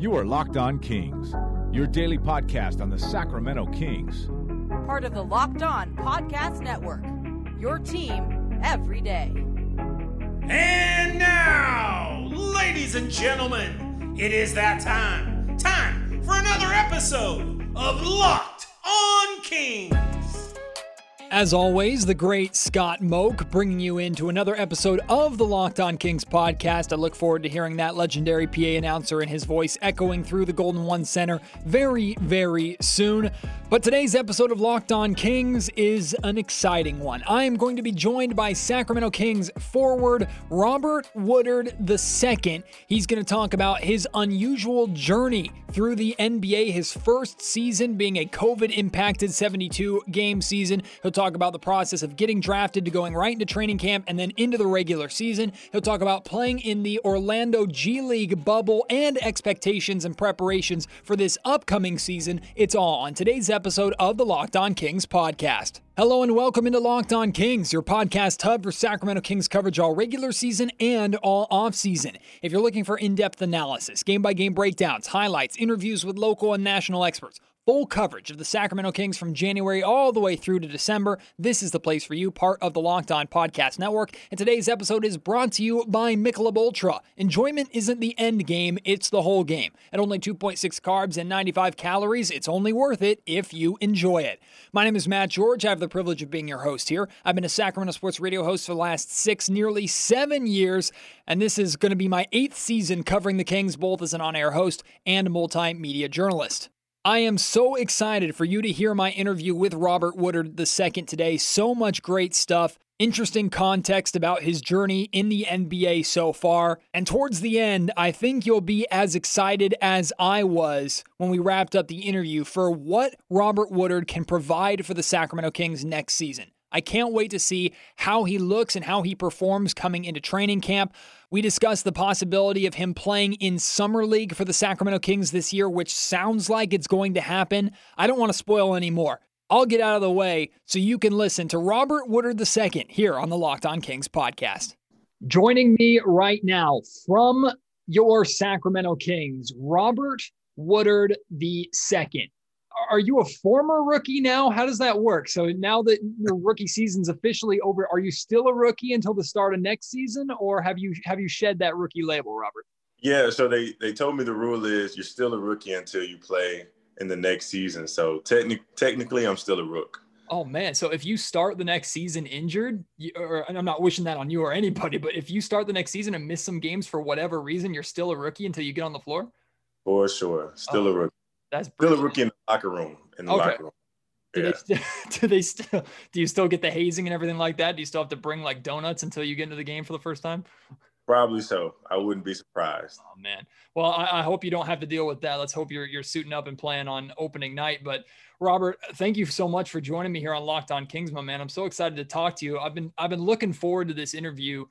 You are Locked On Kings, your daily podcast on the Sacramento Kings. Part of the Locked On Podcast Network, your team every day. And now, ladies and gentlemen, it is that time. Time for another episode of Locked On Kings. As always, the great Scott Moak bringing you into another episode of the Locked On Kings podcast. I look forward to hearing that legendary PA announcer and his voice echoing through the Golden One Center very, very soon. But today's episode of Locked On Kings is an exciting one. I am going to be joined by Sacramento Kings forward Robert Woodard II. He's going to talk about his unusual journey through the NBA, his first season being a COVID-impacted 72-game season. He'll talk about the process of getting drafted to going right into training camp and then into the regular season. He'll talk about playing in the Orlando G League bubble and expectations and preparations for this upcoming season. It's all on today's episode of the Locked On Kings podcast. Hello and welcome into Locked On Kings, your podcast hub for Sacramento Kings coverage all regular season and all offseason. If you're looking for in-depth analysis, game-by-game breakdowns, highlights, interviews with local and national experts, full coverage of the Sacramento Kings from January all the way through to December. This is the place for you, part of the Locked On Podcast Network. And today's episode is brought to you by Michelob Ultra. Enjoyment isn't the end game, it's the whole game. At only 2.6 carbs and 95 calories, it's only worth it if you enjoy it. My name is Matt George. I have the privilege of being your host here. I've been a Sacramento Sports Radio host for the last nearly seven years, and this is going to be my 8th season covering the Kings, both as an on-air host and multimedia journalist. I am so excited for you to hear my interview with Robert Woodard II today. So much great stuff, interesting context about his journey in the NBA so far. And towards the end, I think you'll be as excited as I was when we wrapped up the interview for what Robert Woodard can provide for the Sacramento Kings next season. I can't wait to see how he looks and how he performs coming into training camp. We discussed the possibility of him playing in Summer League for the Sacramento Kings this year, which sounds like it's going to happen. I don't want to spoil any more. I'll get out of the way so you can listen to Robert Woodard II here on the Locked On Kings podcast. Joining me right now from your Sacramento Kings, Robert Woodard II. Are you a former rookie now? How does that work? So now that your rookie season's officially over, are you still a rookie until the start of next season, or have you shed that rookie label, Robert? Yeah, so they told me the rule is you're still a rookie until you play in the next season. So technically, I'm still a rook. Oh, man. So if you start the next season injured, and I'm not wishing that on you or anybody, but if you start the next season and miss some games for whatever reason, you're still a rookie until you get on the floor? For sure. Still a rookie. That's brilliant. Still a rookie in the locker room. Yeah. Do you still get the hazing and everything like that? Do you still have to bring like donuts until you get into the game for the first time? Probably so. I wouldn't be surprised. Oh man. Well, I hope you don't have to deal with that. Let's hope you're suiting up and playing on opening night. But Robert, thank you so much for joining me here on Locked On Kings, my man. I'm so excited to talk to you. I've been looking forward to this interview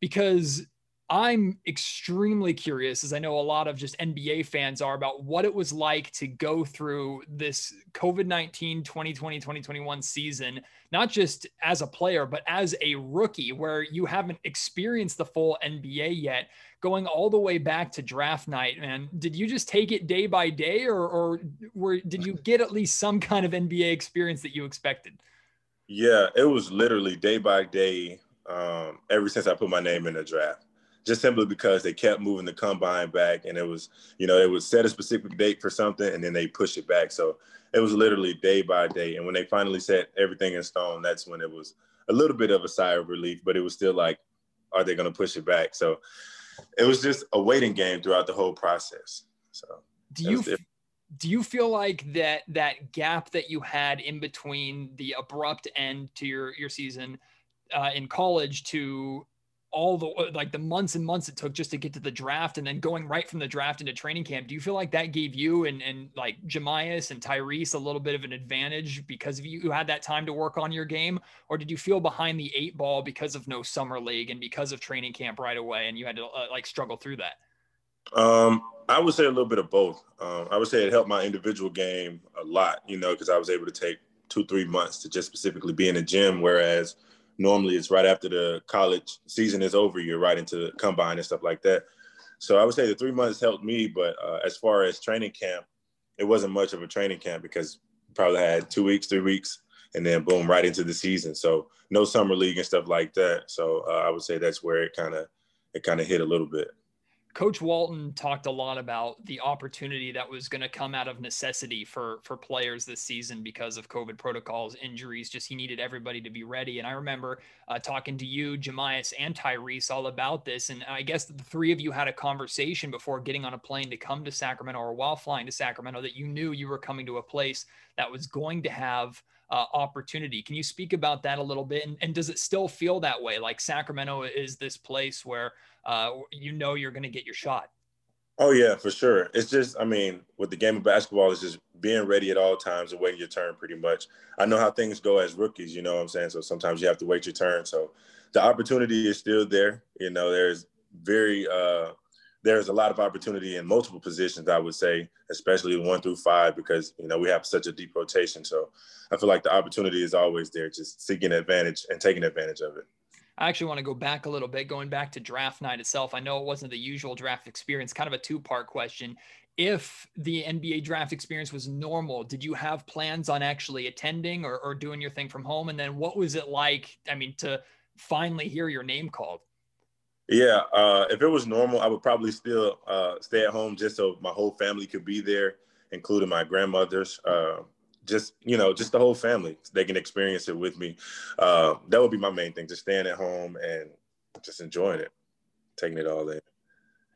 because I'm extremely curious, as I know a lot of just NBA fans are, about what it was like to go through this COVID-19 2020-2021 season, not just as a player, but as a rookie where you haven't experienced the full NBA yet, going all the way back to draft night. Man, did you just take it day by day or did you get at least some kind of NBA experience that you expected? Yeah, it was literally day by day ever since I put my name in the draft. Just simply because they kept moving the combine back and it was, it would set a specific date for something and then they push it back. So it was literally day by day. And when they finally set everything in stone, that's when it was a little bit of a sigh of relief, but it was still like, are they going to push it back? So it was just a waiting game throughout the whole process. So do you feel like that gap that you had in between the abrupt end to your season in college to all the months and months it took just to get to the draft and then going right from the draft into training camp, do you feel like that gave you and like Jahmi'us and Tyrese a little bit of an advantage because of you had that time to work on your game? Or did you feel behind the 8 ball because of no summer league and because of training camp right away and you had to struggle through that? I would say a little bit of both. I would say it helped my individual game a lot, because I was able to take 2-3 months to just specifically be in the gym, whereas normally it's right after the college season is over, you're right into the combine and stuff like that. So I would say the 3 months helped me, but as far as training camp, it wasn't much of a training camp because we probably had 2 weeks, 3 weeks, and then boom, right into the season. So no summer league and stuff like that. So I would say that's where it kind of hit a little bit. Coach Walton talked a lot about the opportunity that was going to come out of necessity for players this season because of COVID protocols, injuries, just he needed everybody to be ready. And I remember talking to you, Jahmi'us, and Tyrese all about this. And I guess the three of you had a conversation before getting on a plane to come to Sacramento or while flying to Sacramento that you knew you were coming to a place that was going to have opportunity. Can you speak about that a little bit? And does it still feel that way? Like Sacramento is this place where you know you're going to get your shot? Oh, yeah, for sure. It's just, I mean, with the game of basketball, it's just being ready at all times and waiting your turn pretty much. I know how things go as rookies, you know what I'm saying? So sometimes you have to wait your turn. So the opportunity is still there. You know, there's a lot of opportunity in multiple positions, I would say, especially 1 through 5, because, you know, we have such a deep rotation. So I feel like the opportunity is always there, just seeking advantage and taking advantage of it. I actually want to go back a little bit, going back to draft night itself. I know it wasn't the usual draft experience, kind of a two-part question. If the NBA draft experience was normal, did you have plans on actually attending or doing your thing from home? And then what was it like, I mean, to finally hear your name called? Yeah, if it was normal, I would probably still stay at home just so my whole family could be there, including my grandmother's, just the whole family. They can experience it with me. That would be my main thing, just staying at home and just enjoying it, taking it all in.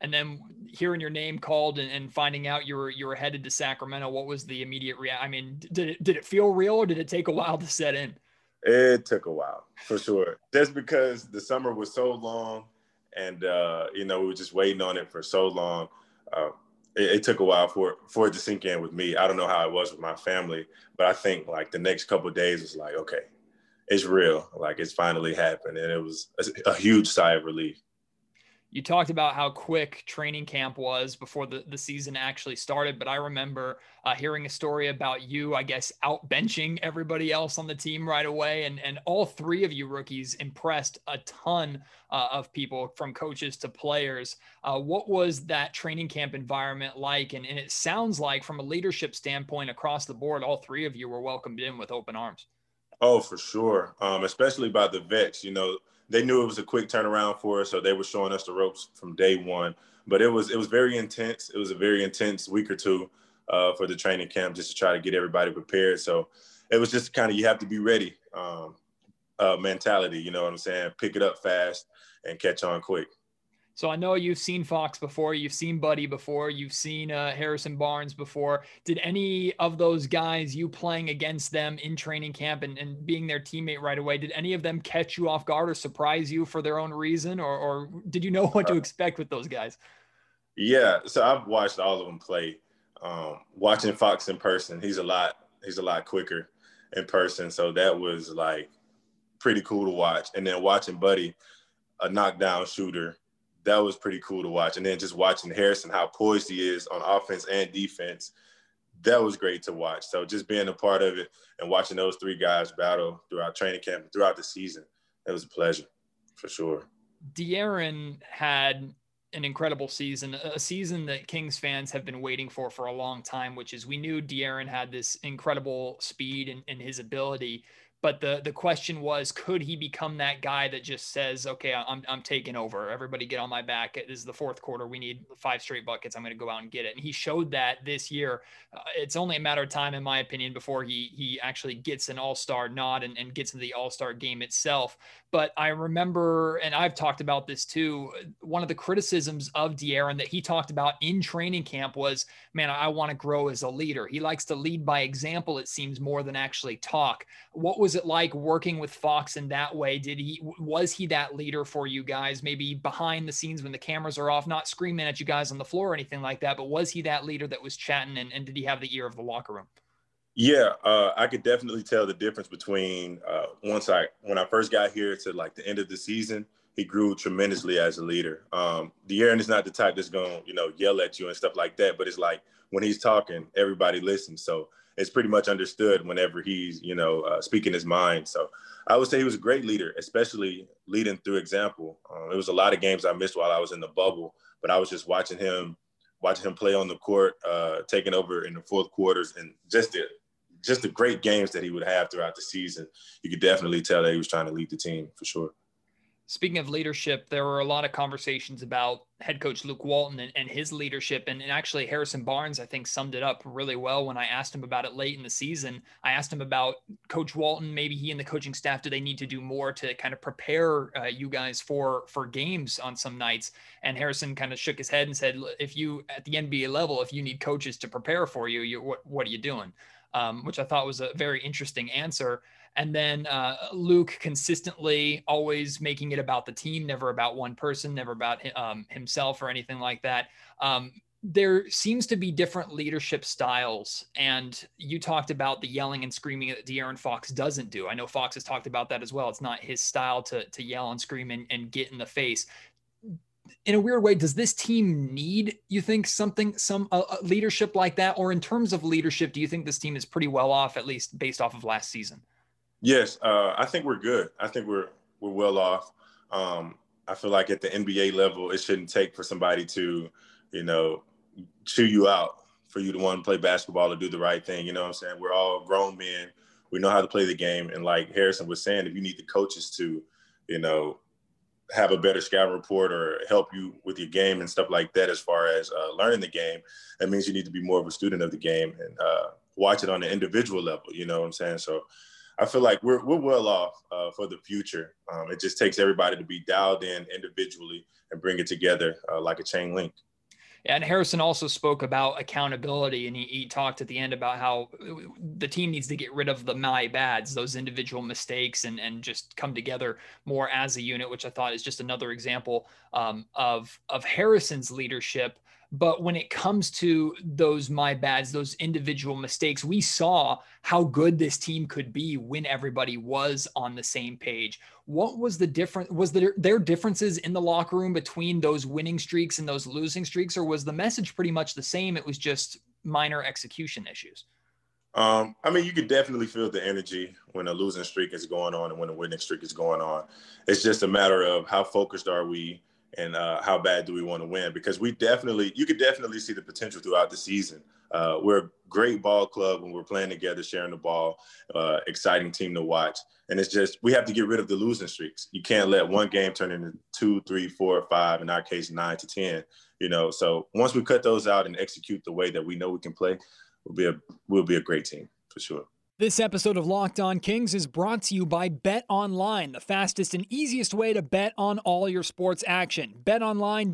And then hearing your name called and finding out you were headed to Sacramento, what was the immediate reaction? I mean, did it feel real or did it take a while to set in? It took a while, for sure. That's because the summer was so long. And, we were just waiting on it for so long. It took a while for it to sink in with me. I don't know how it was with my family, but I think like the next couple of days was like, okay, it's real. Like it's finally happened. And it was a huge sigh of relief. You talked about how quick training camp was before the season actually started, but I remember hearing a story about you, I guess, outbenching everybody else on the team right away. And all three of you rookies impressed a ton of people, from coaches to players. What was that training camp environment like? And it sounds like from a leadership standpoint across the board, all three of you were welcomed in with open arms. Oh, for sure. Especially by the vets, you know. They knew it was a quick turnaround for us, so they were showing us the ropes from day one. But it was very intense. It was a very intense week or two for the training camp just to try to get everybody prepared. So it was just kind of you have to be ready mentality, you know what I'm saying? Pick it up fast and catch on quick. So I know you've seen Fox before, you've seen Buddy before, you've seen Harrison Barnes before. Did any of those guys, you playing against them in training camp and being their teammate right away, did any of them catch you off guard or surprise you for their own reason? Or did you know what to expect with those guys? Yeah, so I've watched all of them play. Watching Fox in person, he's a lot quicker in person. So that was like pretty cool to watch. And then watching Buddy, a knockdown shooter, that was pretty cool to watch. And then just watching Harrison, how poised he is on offense and defense, that was great to watch. So just being a part of it and watching those three guys battle throughout training camp, throughout the season, it was a pleasure for sure. De'Aaron had an incredible season, a season that Kings fans have been waiting for a long time, which is we knew De'Aaron had this incredible speed and his ability. But the question was, could he become that guy that just says, okay, I'm taking over. Everybody get on my back. This is the fourth quarter. We need 5 straight buckets. I'm going to go out and get it. And he showed that this year. It's only a matter of time, in my opinion, before he actually gets an all-star nod and gets into the all-star game itself. But I remember, and I've talked about this too, one of the criticisms of De'Aaron that he talked about in training camp was, man, I want to grow as a leader. He likes to lead by example, it seems, more than actually talk. What was it like working with Fox in that way? Was he that leader for you guys, maybe behind the scenes when the cameras are off, not screaming at you guys on the floor or anything like that, but was he that leader that was chatting and did he have the ear of the locker room? Yeah, I could definitely tell the difference between when I first got here to like the end of the season. He grew tremendously as a leader. De'Aaron is not the type that's gonna yell at you and stuff like that, but it's like when he's talking, everybody listens. So it's pretty much understood whenever he's, you know, speaking his mind. So I would say he was a great leader, especially leading through example. It was a lot of games I missed while I was in the bubble, but I was just watching him play on the court, taking over in the fourth quarters, and just the great games that he would have throughout the season. You could definitely tell that he was trying to lead the team for sure. Speaking of leadership, there were a lot of conversations about head coach Luke Walton and his leadership. And actually, Harrison Barnes, I think, summed it up really well when I asked him about it late in the season. I asked him about Coach Walton, maybe he and the coaching staff, do they need to do more to kind of prepare you guys for games on some nights? And Harrison kind of shook his head and said, if you, at the NBA level, if you need coaches to prepare for you, what are you doing? Which I thought was a very interesting answer. And then Luke consistently always making it about the team, never about one person, never about himself or anything like that. There seems to be different leadership styles. And you talked about the yelling and screaming that De'Aaron Fox doesn't do. I know Fox has talked about that as well. It's not his style to yell and scream and get in the face. In a weird way, does this team need, you think, some leadership like that? Or in terms of leadership, do you think this team is pretty well off, at least based off of last season? Yes, I think we're good. I think we're well off. I feel like at the NBA level, it shouldn't take for somebody to, you know, chew you out for you to want to play basketball or do the right thing. You know what I'm saying? We're all grown men. We know how to play the game. And like Harrison was saying, if you need the coaches to, you know, have a better scouting report or help you with your game and stuff like that as far as learning the game, that means you need to be more of a student of the game and watch it on an individual level. You know what I'm saying? So I feel like we're well off for the future. It just takes everybody to be dialed in individually and bring it together like a chain link. And Harrison also spoke about accountability, and he talked at the end about how the team needs to get rid of the my bads, those individual mistakes, and just come together more as a unit, which I thought is just another example of Harrison's leadership. But when it comes to those my bads, those individual mistakes, we saw how good this team could be when everybody was on the same page. What was the difference? Was there differences in the locker room between those winning streaks and those losing streaks, or was the message pretty much the same? It was just minor execution issues. I mean, you could definitely feel the energy when a losing streak is going on and when a winning streak is going on. It's just a matter of how focused are we, and how bad do we want to win? Because you could definitely see the potential throughout the season. We're a great ball club when we're playing together, sharing the ball, exciting team to watch. And it's just, we have to get rid of the losing streaks. You can't let one game turn into 2, 3, 4, 5, in our case, 9 to 10, you know? So once we cut those out and execute the way that we know we can play, we'll be a great team for sure. This episode of Locked On Kings is brought to you by BetOnline, the fastest and easiest way to bet on all your sports action. BetOnline.ag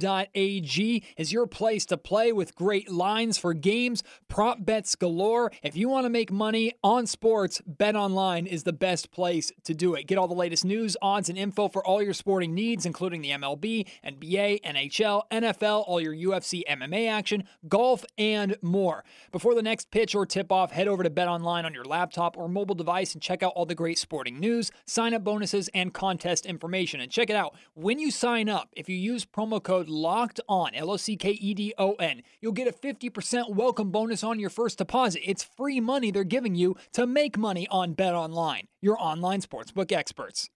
is your place to play with great lines for games, prop bets galore. If you want to make money on sports, BetOnline is the best place to do it. Get all the latest news, odds, and info for all your sporting needs, including the MLB, NBA, NHL, NFL, all your UFC, MMA action, golf, and more. Before the next pitch or tip-off, head over to BetOnline on your laptop or mobile device and check out all the great sporting news, sign-up bonuses, and contest information. And check it out. When you sign up, if you use promo code LOCKEDON, LOCKEDON, you'll get a 50% welcome bonus on your first deposit. It's free money they're giving you to make money on BetOnline, your online sportsbook experts.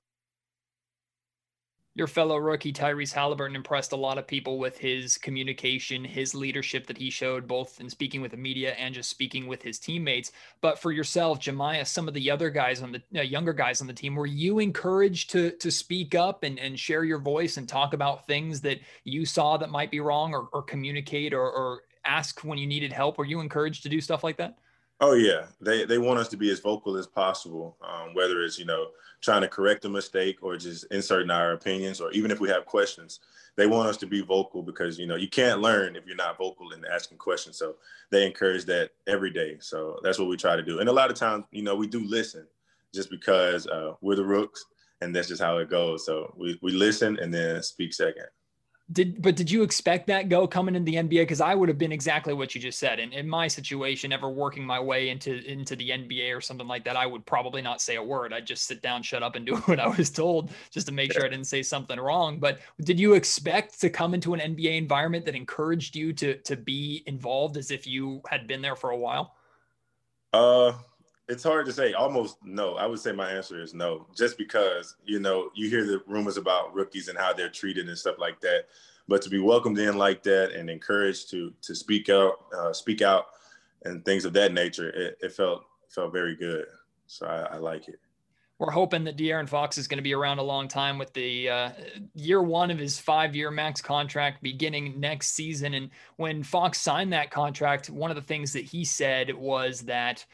Your fellow rookie Tyrese Halliburton impressed a lot of people with his communication, his leadership that he showed both in speaking with the media and just speaking with his teammates. But for yourself, Jahmi'us, some of the other guys on the younger guys on the team, were you encouraged to speak up and share your voice and talk about things that you saw that might be wrong or communicate or ask when you needed help? Were you encouraged to do stuff like that? Oh, yeah. They want us to be as vocal as possible, whether it's, you know, trying to correct a mistake or just inserting our opinions, or even if we have questions, they want us to be vocal because, you know, you can't learn if you're not vocal and asking questions. So they encourage that every day. So that's what we try to do. And a lot of times, you know, we do listen just because we're the rooks and that's just how it goes. So we listen and then speak second. Did you expect that coming in the NBA? Because I would have been exactly what you just said. And in my situation, ever working my way into the NBA or something like that, I would probably not say a word. I'd just sit down, shut up, and do what I was told just to make sure I didn't say something wrong. But did you expect to come into an NBA environment that encouraged you to be involved as if you had been there for a while? It's hard to say. Almost no. I would say my answer is no, just because, you know, you hear the rumors about rookies and how they're treated and stuff like that. But to be welcomed in like that and encouraged to speak out and things of that nature, it felt very good. So I like it. We're hoping that De'Aaron Fox is going to be around a long time with the year one of his 5-year max contract beginning next season. And when Fox signed that contract, one of the things that he said was that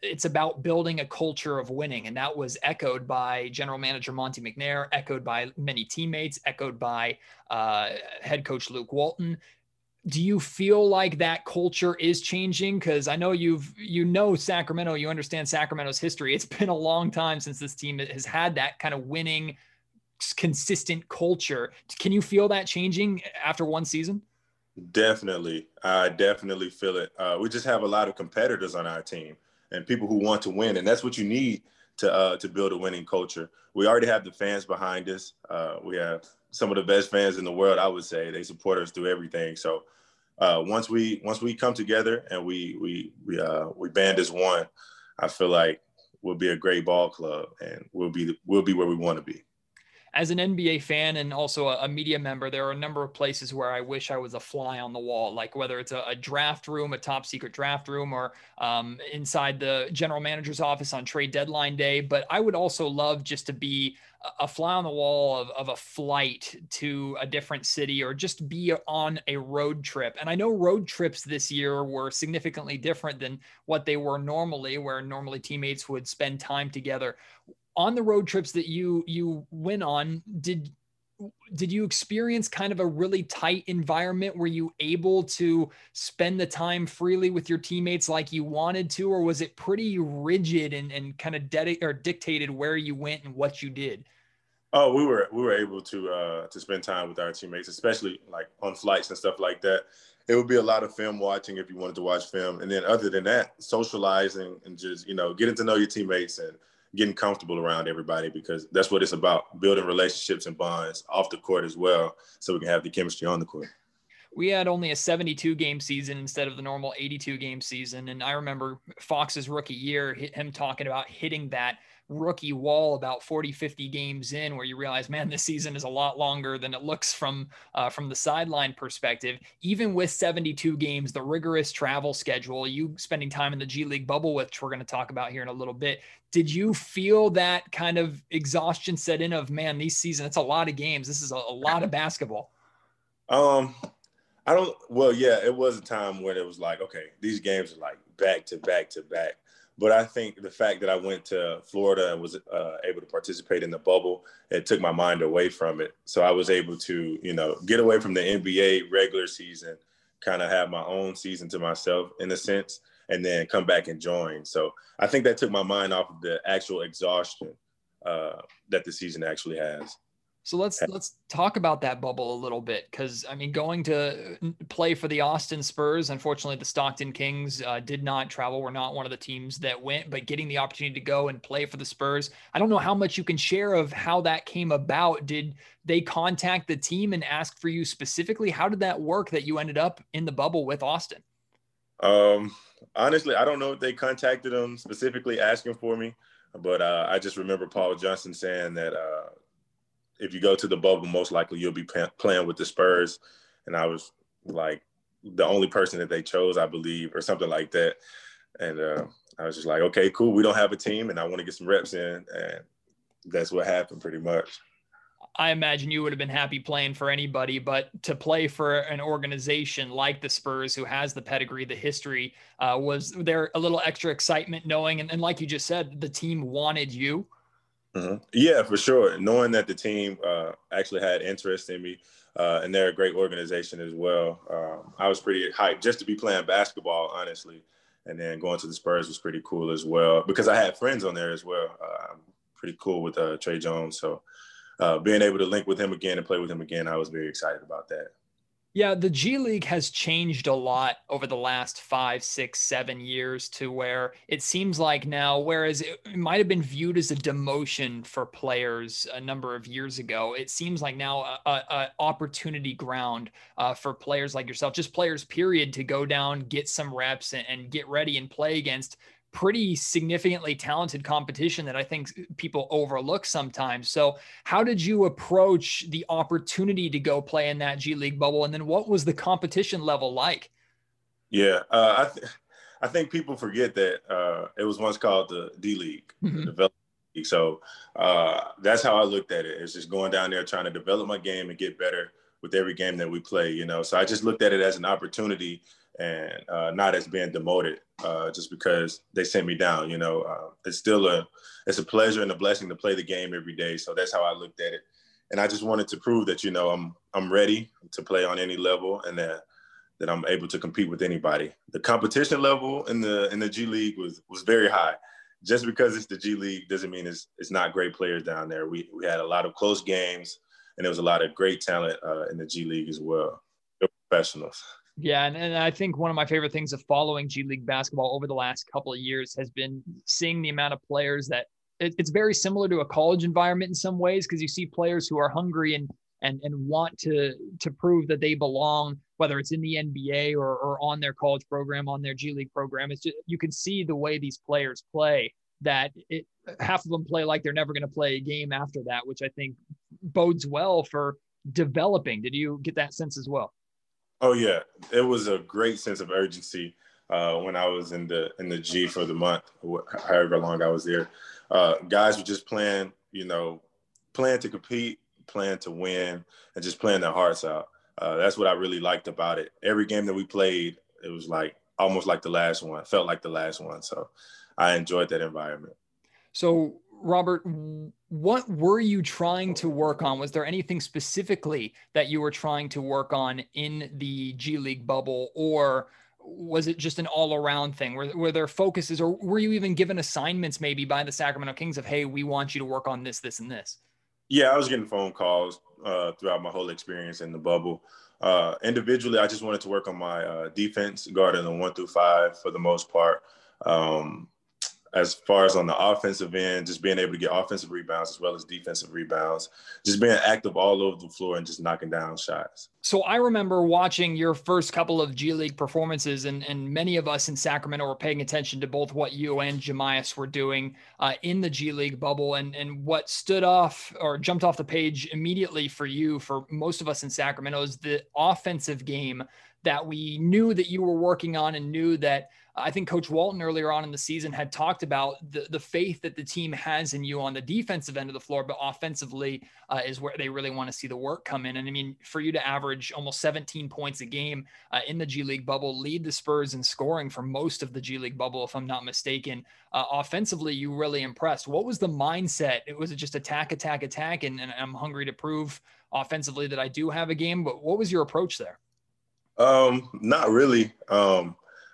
it's about building a culture of winning. And that was echoed by general manager Monty McNair, echoed by many teammates, echoed by head coach Luke Walton. Do you feel like that culture is changing? Because I know Sacramento, you understand Sacramento's history. It's been a long time since this team has had that kind of winning, consistent culture. Can you feel that changing after one season? Definitely. I definitely feel it. We just have a lot of competitors on our team and people who want to win. And that's what you need to build a winning culture. We already have the fans behind us. We have some of the best fans in the world, I would say. They support us through everything. So once we come together and we band as one, I feel like we'll be a great ball club and we'll be where we want to be. As an NBA fan and also a media member, there are a number of places where I wish I was a fly on the wall, like whether it's a draft room, a top secret draft room, or inside the general manager's office on trade deadline day. But I would also love just to be a fly on the wall of a flight to a different city, or just be on a road trip. And I know road trips this year were significantly different than what they were normally, where normally teammates would spend time together. On the road trips that you went on, did you experience kind of a really tight environment? Were you able to spend the time freely with your teammates like you wanted to, or was it pretty rigid and kind of dictated where you went and what you did? Oh, we were able to spend time with our teammates, especially like on flights and stuff like that. It would be a lot of film watching if you wanted to watch film, and then other than that, socializing and just, you know, getting to know your teammates and getting comfortable around everybody, because that's what it's about, building relationships and bonds off the court as well, so we can have the chemistry on the court. We had only a 72-game season instead of the normal 82-game season, and I remember Fox's rookie year, him talking about hitting that rookie wall about 40-50 games in, where you realize, man, this season is a lot longer than it looks from the sideline perspective. Even with 72 games, the rigorous travel schedule, you spending time in the G League bubble, which we're going to talk about here in a little bit, did you feel that kind of exhaustion set in of, man, these seasons, it's a lot of games, this is a lot of basketball? Yeah, it was a time when it was like, okay, these games are like back to back to back. But I think the fact that I went to Florida and was able to participate in the bubble, it took my mind away from it. So I was able to, you know, get away from the NBA regular season, kind of have my own season to myself in a sense, and then come back and join. So I think that took my mind off of the actual exhaustion that the season actually has. So let's talk about that bubble a little bit, because, I mean, going to play for the Austin Spurs, unfortunately the Stockton Kings did not travel, were not one of the teams that went, but getting the opportunity to go and play for the Spurs, I don't know how much you can share of how that came about. Did they contact the team and ask for you specifically? How did that work that you ended up in the bubble with Austin? Honestly, I don't know if they contacted them specifically asking for me, but I just remember Paul Johnson saying that if you go to the bubble, most likely you'll be playing with the Spurs. And I was like the only person that they chose, I believe, or something like that. And I was just like, okay, cool. We don't have a team and I want to get some reps in. And that's what happened pretty much. I imagine you would have been happy playing for anybody, but to play for an organization like the Spurs, who has the pedigree, the history, was there a little extra excitement knowing, and like you just said, the team wanted you? Mm-hmm. Yeah, for sure. Knowing that the team actually had interest in me and they're a great organization as well. I was pretty hyped just to be playing basketball, honestly. And then going to the Spurs was pretty cool as well, because I had friends on there as well. I'm pretty cool with Trey Jones. So being able to link with him again and play with him again, I was very excited about that. Yeah, the G League has changed a lot over the last 5, 6, 7 years, to where it seems like now, whereas it might have been viewed as a demotion for players a number of years ago, it seems like now an opportunity ground for players like yourself, just players period, to go down, get some reps and get ready and play against pretty significantly talented competition that I think people overlook sometimes. So how did you approach the opportunity to go play in that G League bubble? And then what was the competition level like? Yeah, I think people forget that it was once called the D League, the Development League. So that's how I looked at it. It's just going down there trying to develop my game and get better with every game that we play, you know. So I just looked at it as an opportunity and not as being demoted just because they sent me down, you know. It's still it's a pleasure and a blessing to play the game every day. So that's how I looked at it. And I just wanted to prove that, you know, I'm ready to play on any level and that I'm able to compete with anybody. The competition level in the G League was very high. Just because it's the G League doesn't mean it's not great players down there. We had a lot of close games, and there was a lot of great talent in the G League as well. They're professionals. Yeah, and I think one of my favorite things of following G League basketball over the last couple of years has been seeing the amount of players that it's very similar to a college environment in some ways, because you see players who are hungry and want to prove that they belong, whether it's in the NBA or on their college program, on their G League program. It's just, you can see the way these players play that half of them play like they're never going to play a game after that, which I think bodes well for developing. Did you get that sense as well? Oh yeah, it was a great sense of urgency when I was in the G for the month, however long I was there. Guys were just playing, you know, playing to compete, playing to win, and just playing their hearts out. That's what I really liked about it. Every game that we played, it was like almost like the last one, felt like the last one. So I enjoyed that environment. So Robert, what were you trying to work on? Was there anything specifically that you were trying to work on in the G League bubble, or was it just an all-around thing? Were there focuses, or were you even given assignments maybe by the Sacramento Kings of, hey, we want you to work on this, this, and this? Yeah, I was getting phone calls throughout my whole experience in the bubble. Individually, I just wanted to work on my defense, guarding the 1 through 5 for the most part. As far as on the offensive end, just being able to get offensive rebounds as well as defensive rebounds, just being active all over the floor and just knocking down shots. So I remember watching your first couple of G League performances, and many of us in Sacramento were paying attention to both what you and Jahmi'us were doing in the G League bubble, and what stood off or jumped off the page immediately for you, for most of us in Sacramento, is the offensive game that we knew that you were working on, and knew that I think Coach Walton earlier on in the season had talked about the faith that the team has in you on the defensive end of the floor, but offensively is where they really want to see the work come in. And I mean, for you to average almost 17 points a game in the G League bubble, lead the Spurs in scoring for most of the G League bubble, if I'm not mistaken, offensively, you really impressed. What was the mindset? Was it just attack, and I'm hungry to prove offensively that I do have a game? But what was your approach there? Not really.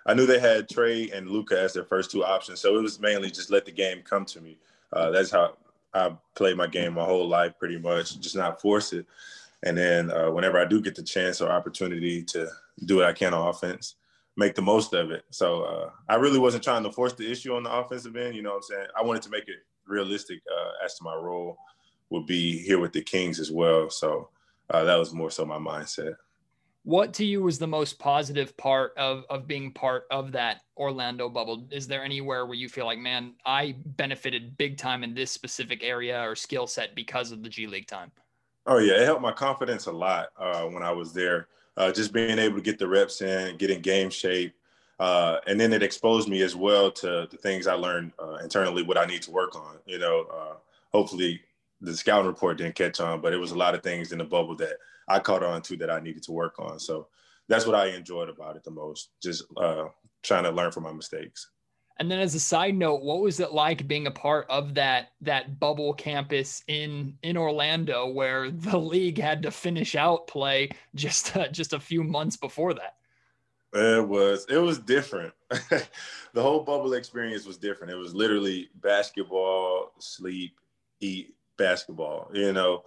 I knew they had Trey and Luca as their first two options, so it was mainly just let the game come to me. That's how I play my game my whole life, pretty much, just not force it. And then whenever I do get the chance or opportunity to do what I can on offense, make the most of it. So I really wasn't trying to force the issue on the offensive end, you know what I'm saying? I wanted to make it realistic as to my role would be here with the Kings as well. So that was more so my mindset. What to you was the most positive part of being part of that Orlando bubble? Is there anywhere where you feel like, man, I benefited big time in this specific area or skill set because of the G League time? Oh, yeah. It helped my confidence a lot when I was there. Just being able to get the reps in, get in game shape. And then it exposed me as well to the things I learned internally, what I need to work on. You know, hopefully the scouting report didn't catch on, but it was a lot of things in the bubble that I caught on to that I needed to work on. So that's what I enjoyed about it the most, just trying to learn from my mistakes. And then as a side note, what was it like being a part of that bubble campus in Orlando, where the league had to finish out play just a few months before that? It was different. The whole bubble experience was different. It was literally basketball, sleep, eat, basketball, you know.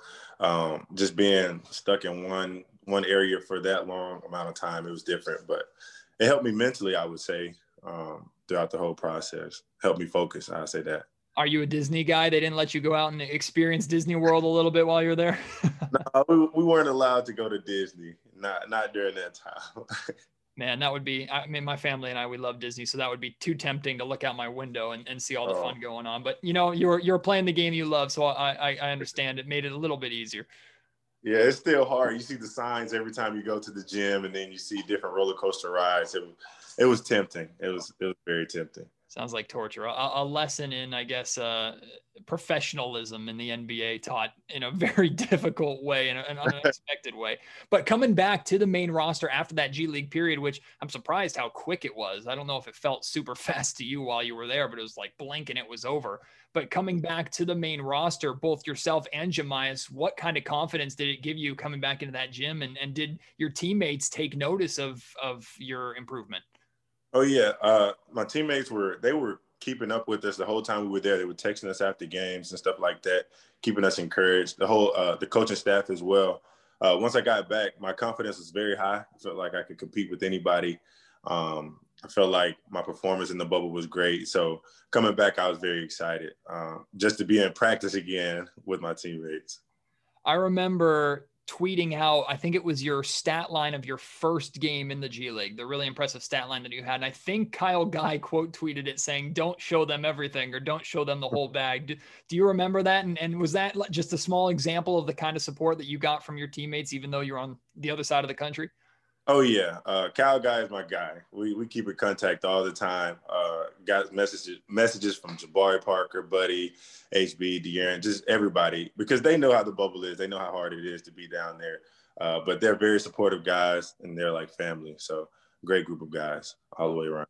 Just being stuck in one area for that long amount of time, it was different, but it helped me mentally, I would say, throughout the whole process. Helped me focus, I say that. Are you a Disney guy? They didn't let you go out and experience Disney World a little bit while you're there? No, we weren't allowed to go to Disney, not during that time. Man, that would be, I mean, my family and I, we love Disney. So that would be too tempting to look out my window and see all the fun going on. But, you know, you're playing the game you love. So I understand it made it a little bit easier. Yeah, it's still hard. You see the signs every time you go to the gym, and then you see different roller coaster rides. It was tempting. It was very tempting. Sounds like torture. A lesson in, I guess, professionalism in the NBA taught in a very difficult way, in an unexpected way. But coming back to the main roster after that G League period, which I'm surprised how quick it was. I don't know if it felt super fast to you while you were there, but it was like blink and it was over. But coming back to the main roster, both yourself and Jahmi'us, what kind of confidence did it give you coming back into that gym? And did your teammates take notice of your improvement? Oh, yeah. My teammates were keeping up with us the whole time we were there. They were texting us after games and stuff like that, keeping us encouraged. The whole the coaching staff as well. Once I got back, my confidence was very high. I felt like I could compete with anybody. I felt like my performance in the bubble was great. So coming back, I was very excited just to be in practice again with my teammates. I remember tweeting how I think it was your stat line of your first game in the G League, the really impressive stat line that you had. And I think Kyle Guy quote tweeted it saying, "Don't show them everything or don't show them the whole bag." Do you remember that? And was that just a small example of the kind of support that you got from your teammates, even though you're on the other side of the country? Oh yeah. Kyle Guy is my guy. We keep in contact all the time. Got messages from Jabari Parker, Buddy, HB, De'Aaron, just everybody, because they know how the bubble is. They know how hard it is to be down there. But they're very supportive guys, and they're like family. So great group of guys all the way around.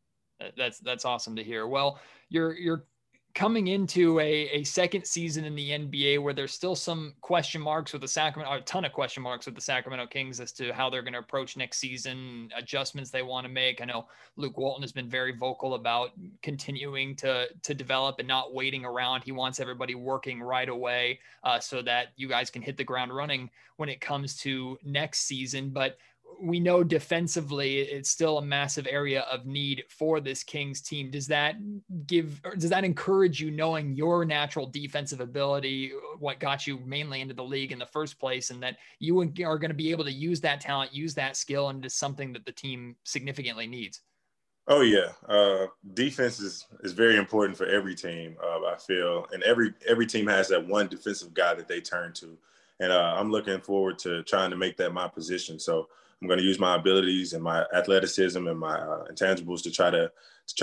That's awesome to hear. Well, you're coming into a second season in the NBA where there's still some question marks with the Sacramento, a ton of question marks with the Sacramento Kings as to how they're going to approach next season, adjustments they want to make. I know Luke Walton has been very vocal about continuing to develop and not waiting around. He wants everybody working right away so that you guys can hit the ground running when it comes to next season. But we know defensively, it's still a massive area of need for this Kings team. Does that encourage you, knowing your natural defensive ability, what got you mainly into the league in the first place, and that you are going to be able to use that talent, use that skill, and it's something that the team significantly needs? Oh yeah. Defense is very important for every team, I feel. And every team has that one defensive guy that they turn to. And I'm looking forward to trying to make that my position. So I'm going to use my abilities and my athleticism and my intangibles to try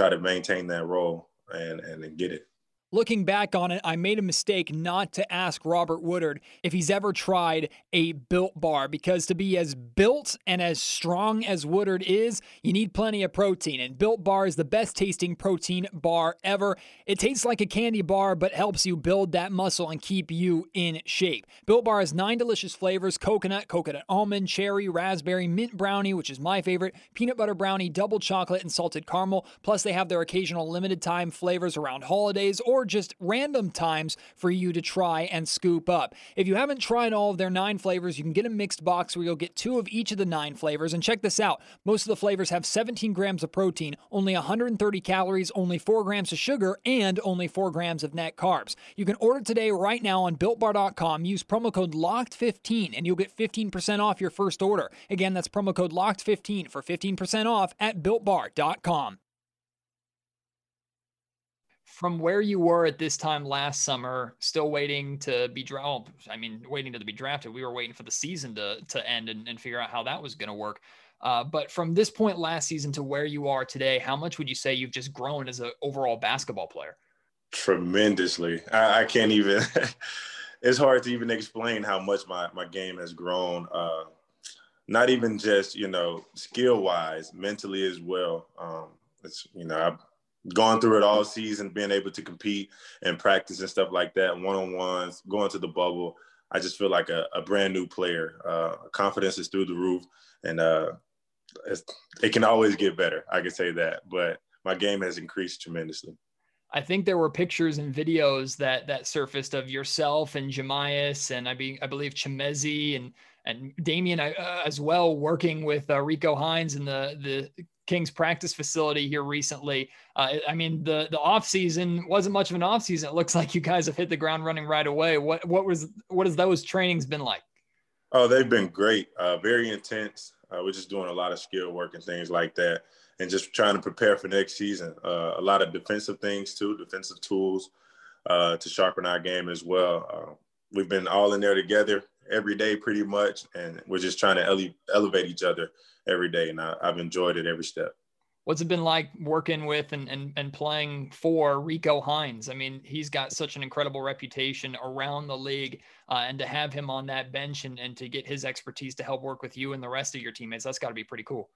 to maintain that role and get it. Looking back on it, I made a mistake not to ask Robert Woodard if he's ever tried a Built Bar, because to be as built and as strong as Woodard is, you need plenty of protein, and Built Bar is the best tasting protein bar ever. It tastes like a candy bar, but helps you build that muscle and keep you in shape. Built Bar has 9 delicious flavors: coconut, coconut almond, cherry, raspberry, mint brownie, which is my favorite, peanut butter brownie, double chocolate, and salted caramel. Plus, they have their occasional limited time flavors around holidays or just random times for you to try and scoop up. If you haven't tried all of their 9 flavors, you can get a mixed box where you'll get 2 of each of the 9 flavors. And check this out. Most of the flavors have 17 grams of protein, only 130 calories, only 4 grams of sugar, and only 4 grams of net carbs. You can order today right now on BuiltBar.com. Use promo code LOCKED15 and you'll get 15% off your first order. Again, that's promo code LOCKED15 for 15% off at BuiltBar.com. From where you were at this time last summer, still waiting to be drafted. I mean, waiting to be drafted. We were waiting for the season to end and figure out how that was going to work. But from this point last season to where you are today, how much would you say you've just grown as an overall basketball player? Tremendously. I can't even, it's hard to even explain how much my game has grown. Not even just, skill wise, mentally as well. I've going through it all season, being able to compete and practice and stuff like that, one-on-ones, going to the bubble. I just feel like a brand new player. Confidence is through the roof, and it can always get better. I can say that, but my game has increased tremendously. I think there were pictures and videos that surfaced of yourself and Jahmi'us and I believe Chemezi and Damian as well, working with Rico Hines in the Kings practice facility here recently. The off season wasn't much of an off season. It looks like you guys have hit the ground running right away. What has those trainings been like? Oh, they've been great. Very intense. We're just doing a lot of skill work and things like that, and just trying to prepare for next season. A lot of defensive things too, defensive tools to sharpen our game as well. We've been all in there together every day pretty much, and we're just trying to elevate each other every day, and I've enjoyed it every step. What's it been like working with and playing for Rico Hines? I mean, he's got such an incredible reputation around the league, and to have him on that bench and to get his expertise to help work with you and the rest of your teammates, that's got to be pretty cool.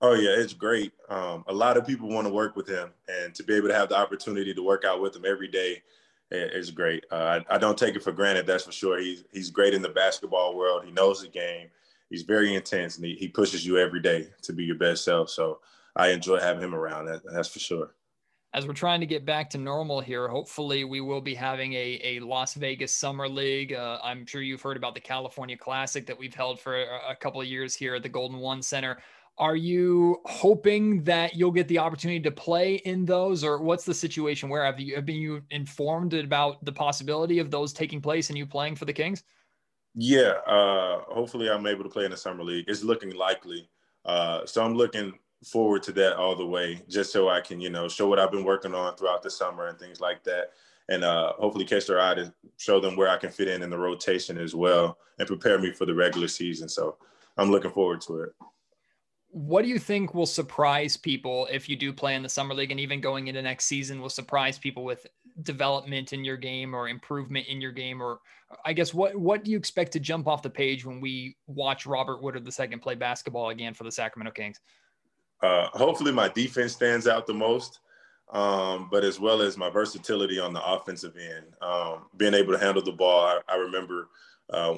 Oh, yeah, it's great. A lot of people want to work with him, and to be able to have the opportunity to work out with him every day is great. I don't take it for granted, that's for sure. He's great in the basketball world. He knows the game. He's very intense, and he pushes you every day to be your best self, so I enjoy having him around. That's for sure. As we're trying to get back to normal here, hopefully we will be having a Las Vegas Summer League. I'm sure you've heard about the California Classic that we've held for a couple of years here at the Golden One Center. Are you hoping that you'll get the opportunity to play in those, or what's the situation? Where have you informed about the possibility of those taking place and you playing for the Kings? Yeah. Hopefully I'm able to play in the Summer League. It's looking likely. So I'm looking forward to that all the way, just so I can, show what I've been working on throughout the summer and things like that. And hopefully catch their eye to show them where I can fit in the rotation as well and prepare me for the regular season. So I'm looking forward to it. What do you think will surprise people if you do play in the Summer League, and even going into next season will surprise people with development in your game or improvement in your game? Or I guess, what do you expect to jump off the page when we watch Robert Woodard II play basketball again for the Sacramento Kings? Hopefully my defense stands out the most, but as well as my versatility on the offensive end, being able to handle the ball. I remember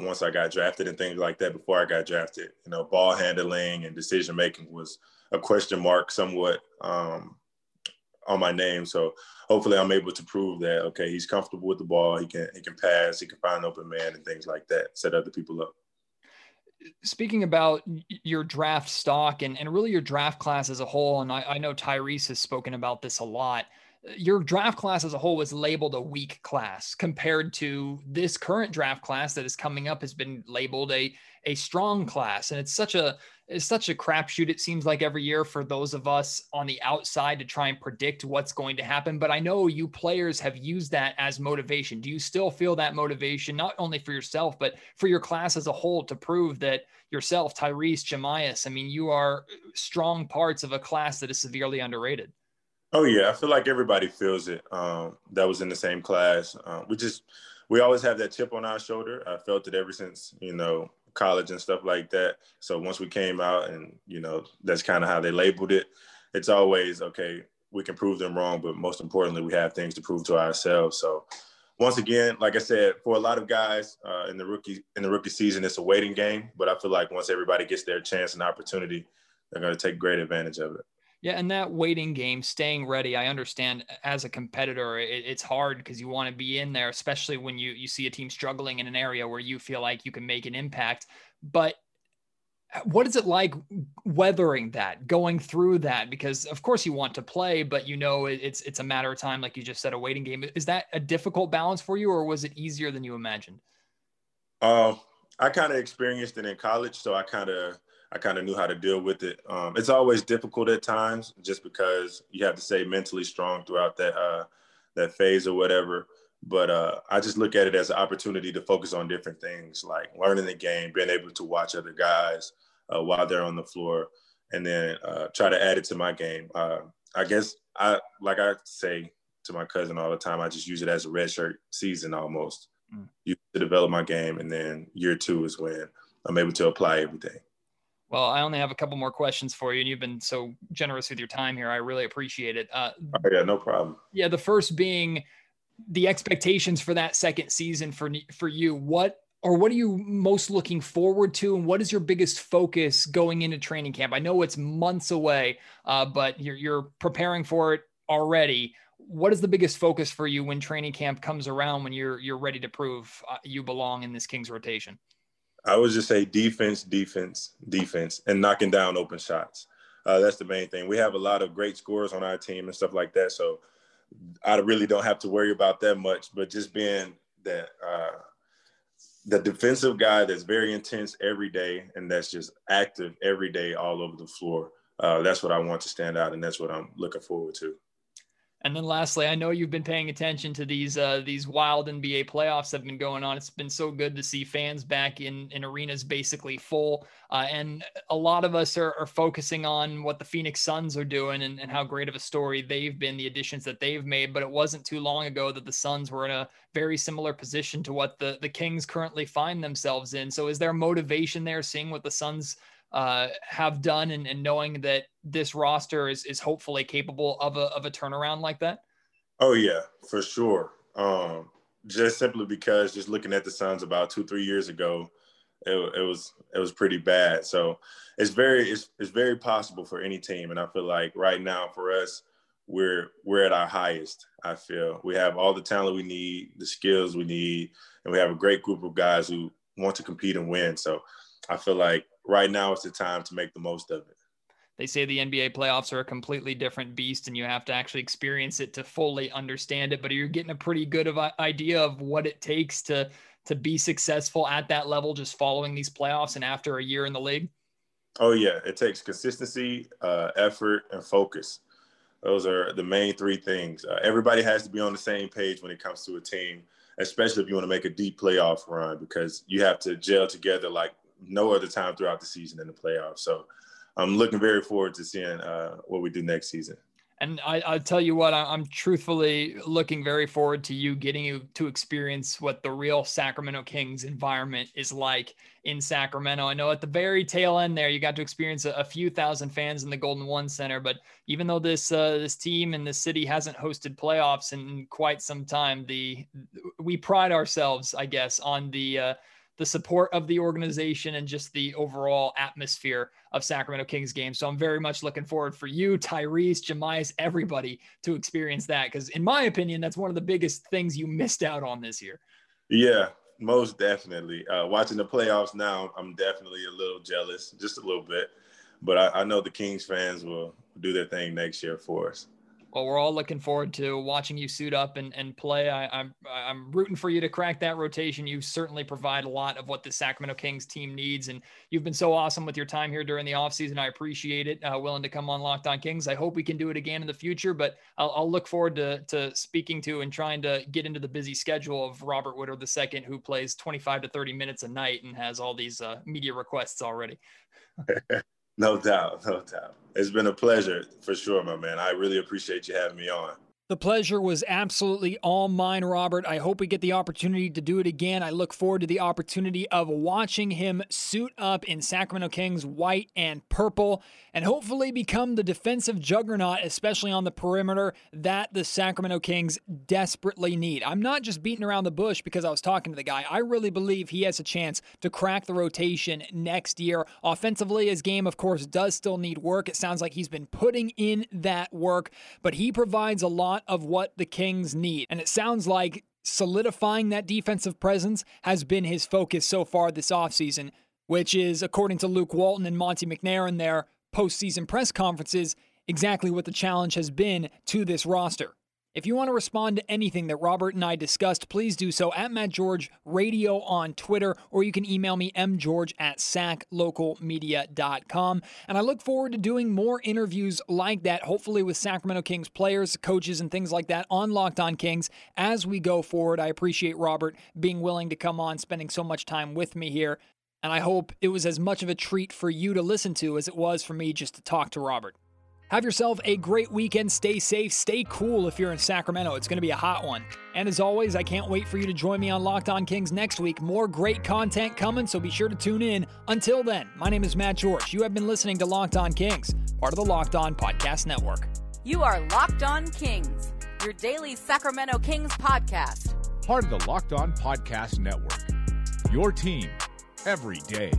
once I got drafted and things like that, before I got drafted, ball handling and decision-making was a question mark somewhat on my name. So hopefully I'm able to prove that, okay, he's comfortable with the ball. He can pass, he can find an open man and things like that, set other people up. Speaking about your draft stock and really your draft class as a whole, and I know Tyrese has spoken about this a lot, your draft class as a whole was labeled a weak class compared to this current draft class that is coming up has been labeled a strong class. And it's such a crapshoot, it seems like, every year for those of us on the outside to try and predict what's going to happen. But I know you players have used that as motivation. Do you still feel that motivation, not only for yourself, but for your class as a whole, to prove that yourself, Tyrese, Jahmi'us, I mean, you are strong parts of a class that is severely underrated? Oh, yeah. I feel like everybody feels it that was in the same class. We always have that chip on our shoulder. I felt it ever since, college and stuff like that. So once we came out and, that's kind of how they labeled it. It's always, okay, we can prove them wrong, but most importantly, we have things to prove to ourselves. So once again, like I said, for a lot of guys in the rookie season, it's a waiting game. But I feel like once everybody gets their chance and opportunity, they're going to take great advantage of it. Yeah, and that waiting game, staying ready, I understand as a competitor, it's hard because you want to be in there, especially when you see a team struggling in an area where you feel like you can make an impact. But what is it like weathering that, going through that? Because, of course, you want to play, but it's a matter of time, like you just said, a waiting game. Is that a difficult balance for you, or was it easier than you imagined? I kind of experienced it in college, so I kind of knew how to deal with it. It's always difficult at times, just because you have to stay mentally strong throughout that phase or whatever. But I just look at it as an opportunity to focus on different things, like learning the game, being able to watch other guys while they're on the floor, and then try to add it to my game. I guess I say to my cousin all the time, I just use it as a redshirt season almost. You to develop my game, and then year two is when I'm able to apply everything. Well, I only have a couple more questions for you, and you've been so generous with your time here. I really appreciate it. Oh, yeah, no problem. Yeah, the first being the expectations for that second season for you. What are you most looking forward to, and what is your biggest focus going into training camp? I know it's months away, but you're preparing for it already. What is the biggest focus for you when training camp comes around, when you're ready to prove you belong in this Kings rotation? I would just say defense, defense, defense, and knocking down open shots. That's the main thing. We have a lot of great scorers on our team and stuff like that, so I really don't have to worry about that much. But just being that the defensive guy that's very intense every day and that's just active every day all over the floor. That's what I want to stand out, and that's what I'm looking forward to. And then lastly, I know you've been paying attention to these wild NBA playoffs that have been going on. It's been so good to see fans back in arenas basically full. And a lot of us are focusing on what the Phoenix Suns are doing and how great of a story they've been, the additions that they've made. But it wasn't too long ago that the Suns were in a very similar position to what the Kings currently find themselves in. So is there motivation there, seeing what the Suns have done and knowing that this roster is hopefully capable of a turnaround like that? Oh yeah, for sure. Just simply because just looking at the Suns about 2-3 years ago, it was pretty bad. So it's very possible for any team. And I feel like right now for us, we're at our highest. I feel we have all the talent we need, the skills we need, and we have a great group of guys who want to compete and win. So I feel like right now it's the time to make the most of it. They say the NBA playoffs are a completely different beast and you have to actually experience it to fully understand it, but you're getting a pretty good idea of what it takes to be successful at that level, just following these playoffs and after a year in the league. Oh yeah. It takes consistency, effort, and focus. Those are the main three things. Everybody has to be on the same page when it comes to a team, especially if you want to make a deep playoff run, because you have to gel together like no other time throughout the season in the playoffs. So I'm looking very forward to seeing what we do next season. And I'll tell you what, I'm truthfully looking very forward to you getting you to experience what the real Sacramento Kings environment is like in Sacramento. I know at the very tail end there, you got to experience a few thousand fans in the Golden One Center, but even though this team and the city hasn't hosted playoffs in quite some time, we pride ourselves, I guess, on the support of the organization and just the overall atmosphere of Sacramento Kings games. So I'm very much looking forward for you, Tyrese, Jahmi'us, everybody to experience that. Because in my opinion, that's one of the biggest things you missed out on this year. Yeah, most definitely. Watching the playoffs now, I'm definitely a little jealous, just a little bit. But I know the Kings fans will do their thing next year for us. Well, we're all looking forward to watching you suit up and play. I'm rooting for you to crack that rotation. You certainly provide a lot of what the Sacramento Kings team needs, and you've been so awesome with your time here during the offseason. I appreciate it. Willing to come on Locked On Kings. I hope we can do it again in the future, but I'll look forward to speaking to and trying to get into the busy schedule of Robert Woodard II, who plays 25 to 30 minutes a night and has all these media requests already. No doubt. It's been a pleasure for sure, my man. I really appreciate you having me on. The pleasure was absolutely all mine, Robert. I hope we get the opportunity to do it again. I look forward to the opportunity of watching him suit up in Sacramento Kings white and purple and hopefully become the defensive juggernaut, especially on the perimeter, that the Sacramento Kings desperately need. I'm not just beating around the bush because I was talking to the guy. I really believe he has a chance to crack the rotation next year. Offensively, his game, of course, does still need work. It sounds like he's been putting in that work, but he provides a lot of what the Kings need. And it sounds like solidifying that defensive presence has been his focus so far this offseason, which is, according to Luke Walton and Monty McNair in their postseason press conferences, exactly what the challenge has been to this roster. If you want to respond to anything that Robert and I discussed, please do so at Matt George Radio on Twitter, or you can email me mgeorge@saclocalmedia.com. And I look forward to doing more interviews like that, hopefully with Sacramento Kings players, coaches, and things like that on Locked On Kings as we go forward. I appreciate Robert being willing to come on, spending so much time with me here. And I hope it was as much of a treat for you to listen to as it was for me just to talk to Robert. Have yourself a great weekend. Stay safe. Stay cool if you're in Sacramento. It's going to be a hot one. And as always, I can't wait for you to join me on Locked On Kings next week. More great content coming, so be sure to tune in. Until then, my name is Matt George. You have been listening to Locked On Kings, part of the Locked On Podcast Network. You are Locked On Kings, your daily Sacramento Kings podcast. Part of the Locked On Podcast Network. Your team every day.